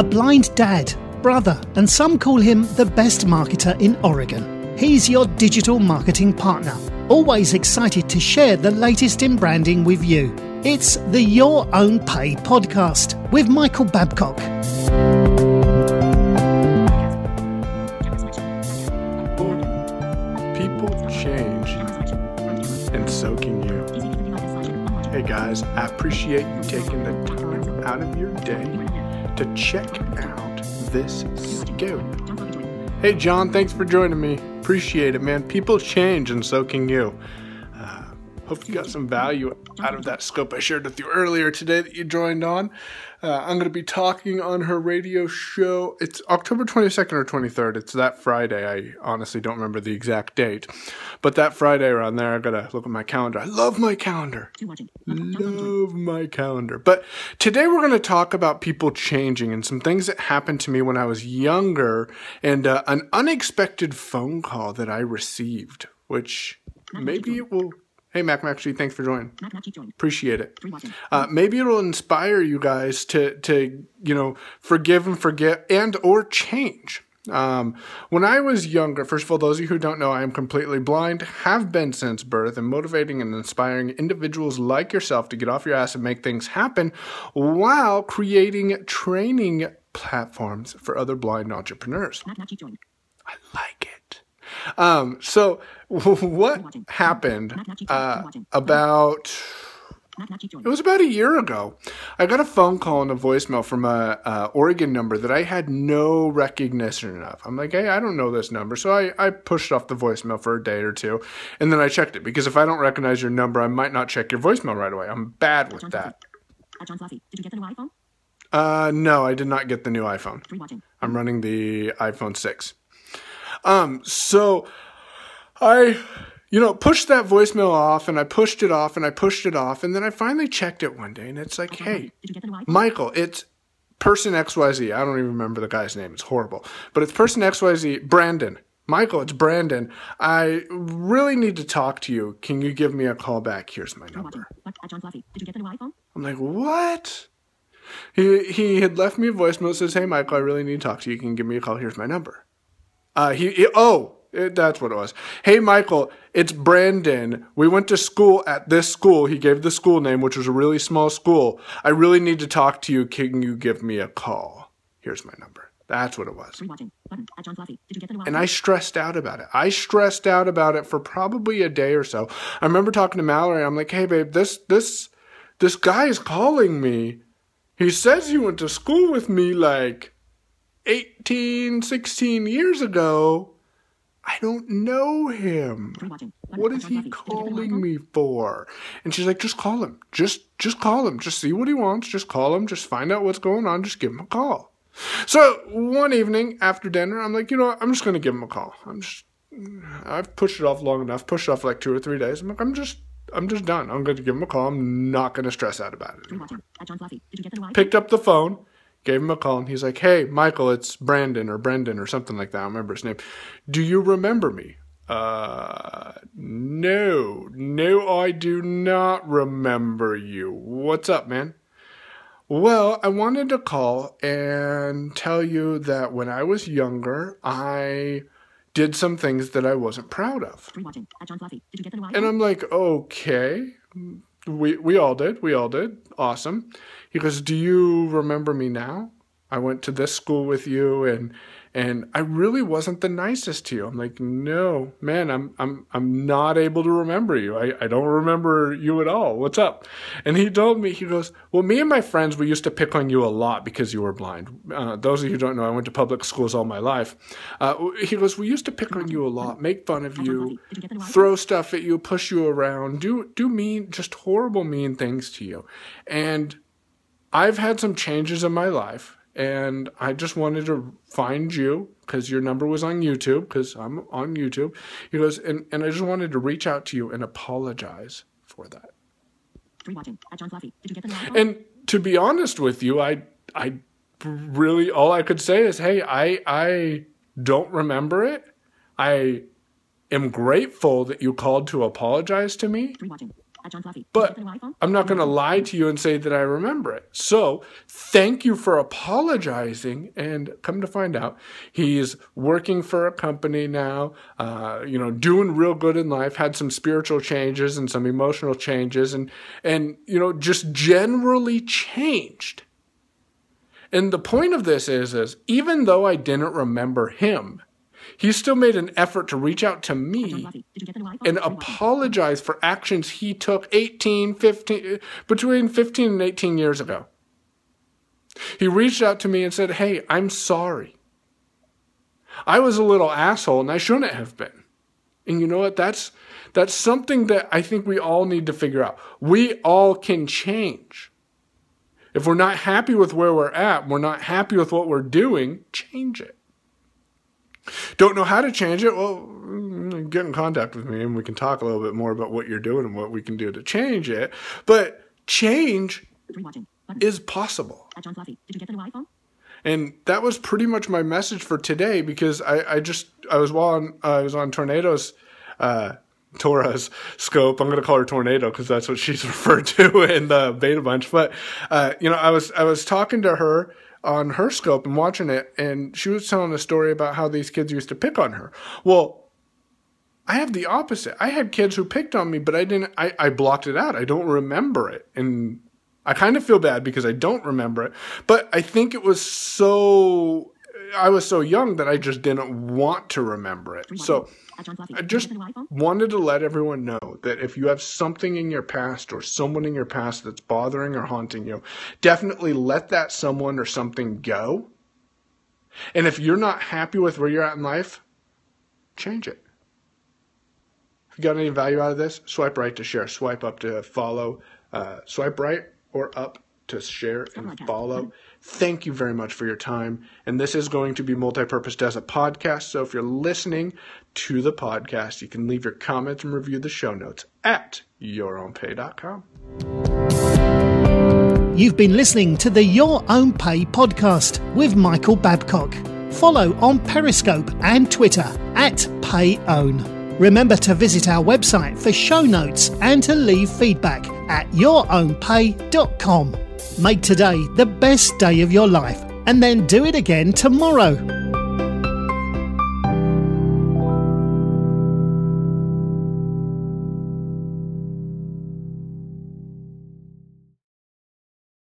a blind dad, brother, and some call him the best marketer in Oregon. He's your digital marketing partner, always excited to share the latest in branding with you. It's the Your Own Pay Podcast with Michael Babcock. People change, and so can you. Hey guys, I appreciate you taking the time out of your day to check out this scoop. Hey John, thanks for joining me. Appreciate it, man. People change, and so can you. Hope you got some value out of that scope I shared with you earlier today that you joined on. I'm going to be talking on her radio show. It's October 22nd or 23rd. It's that Friday. I honestly don't remember the exact date. But that Friday around there, I've got to look at my calendar. I love my calendar. Love my calendar. But today we're going to talk about people changing and some things that happened to me when I was younger and an unexpected phone call that I received, which maybe it will... Hey, Mac, actually, thanks for joining. Appreciate it. Maybe it'll inspire you guys to forgive and forget and or change. When I was younger, first of all, those of you who don't know, I am completely blind, have been since birth, and motivating and inspiring individuals like yourself to get off your ass and make things happen while creating training platforms for other blind entrepreneurs. I like it. So what happened, about a year ago, I got a phone call and a voicemail from a Oregon number that I had no recognition of. I'm like, hey, I don't know this number. So I pushed off the voicemail for a day or two, and then I checked it because if I don't recognize your number, I might not check your voicemail right away. I'm bad with that. Did you get the new iPhone? No, I did not get the new iPhone. I'm running the iPhone 6. So I, pushed that voicemail off and I pushed it off. And then I finally checked it one day and it's like, hey, Michael, it's person XYZ. I don't even remember the guy's name. It's horrible, but it's person XYZ, Brandon. Michael, it's Brandon. I really need to talk to you. Can you give me a call back? Here's my number. I'm like, what? He had left me a voicemail that says, hey, Michael, I really need to talk to you. Can you give me a call? Here's my number. That's what it was. Hey, Michael, it's Brandon. We went to school at this school. He gave the school name, which was a really small school. I really need to talk to you. Can you give me a call? Here's my number. That's what it was. And I stressed out about it. For probably a day or so. I remember talking to Mallory. I'm like, hey, babe, this guy is calling me. He says he went to school with me, 16 years ago. I don't know him. What is he calling me for? And she's like, just call him. Just call him. Just see what he wants. Just call him. Just find out what's going on. Just give him a call. So one evening after dinner, I'm like, I'm just going to give him a call. I've pushed it off long enough, pushed it off 2 or 3 days. I'm like, I'm just done. I'm going to give him a call. I'm not going to stress out about it anymore. Picked up the phone. Gave him a call, and he's like, hey, Michael, it's Brendan or something like that. I don't remember his name. Do you remember me? No, I do not remember you. What's up, man? Well, I wanted to call and tell you that when I was younger, I did some things that I wasn't proud of. And I'm like, okay. We all did. Awesome. He goes, do you remember me now? I went to this school with you and I really wasn't the nicest to you. I'm like, no, man, I'm not able to remember you. I don't remember you at all. What's up? And he told me, he goes, well, me and my friends, we used to pick on you a lot because you were blind. Those of you who don't know, I went to public schools all my life. He goes, we used to pick on you a lot, make fun of you, throw stuff at you, push you around, do mean, just horrible mean things to you. And I've had some changes in my life. And I just wanted to find you because your number was on YouTube because I'm on YouTube. He goes, and I just wanted to reach out to you and apologize for that. And to be honest with you, I really, all I could say is, hey, I don't remember it. I am grateful that you called to apologize to me. But I'm not going to lie to you and say that I remember it. So thank you for apologizing. And come to find out, he's working for a company now, doing real good in life, had some spiritual changes and some emotional changes and just generally changed. And the point of this is even though I didn't remember him, he still made an effort to reach out to me and apologize for actions he took between 15 and 18 years ago. He reached out to me and said, "Hey, I'm sorry. I was a little asshole and I shouldn't have been." And you know what? That's something that I think we all need to figure out. We all can change. If we're not happy with where we're at, we're not happy with what we're doing, change it. Don't know how to change it? Well, get in contact with me and we can talk a little bit more about what you're doing and what we can do to change it. But change is possible. And that was pretty much my message for today, because I was on Tornado's Tora's scope. I'm going to call her Tornado because that's what she's referred to in the beta bunch. But I was talking to her on her scope and watching it, and she was telling a story about how these kids used to pick on her. Well, I have the opposite. I had kids who picked on me, but I blocked it out. I don't remember it. And I kind of feel bad because I don't remember it. But I think I was so young that I just didn't want to remember it. So I just wanted to let everyone know that if you have something in your past or someone in your past that's bothering or haunting you, definitely let that someone or something go. And if you're not happy with where you're at in life, change it. If you got any value out of this, swipe right to share, swipe up to follow, swipe right or up to share and follow. Thank you very much for your time. And this is going to be multi-purposed as a podcast. So if you're listening to the podcast, you can leave your comments and review the show notes at yourownpay.com. You've been listening to the Your Own Pay podcast with Michael Babcock. Follow on Periscope and Twitter at PayOwn. Remember to visit our website for show notes and to leave feedback at yourownpay.com. Make today the best day of your life, and then do it again tomorrow.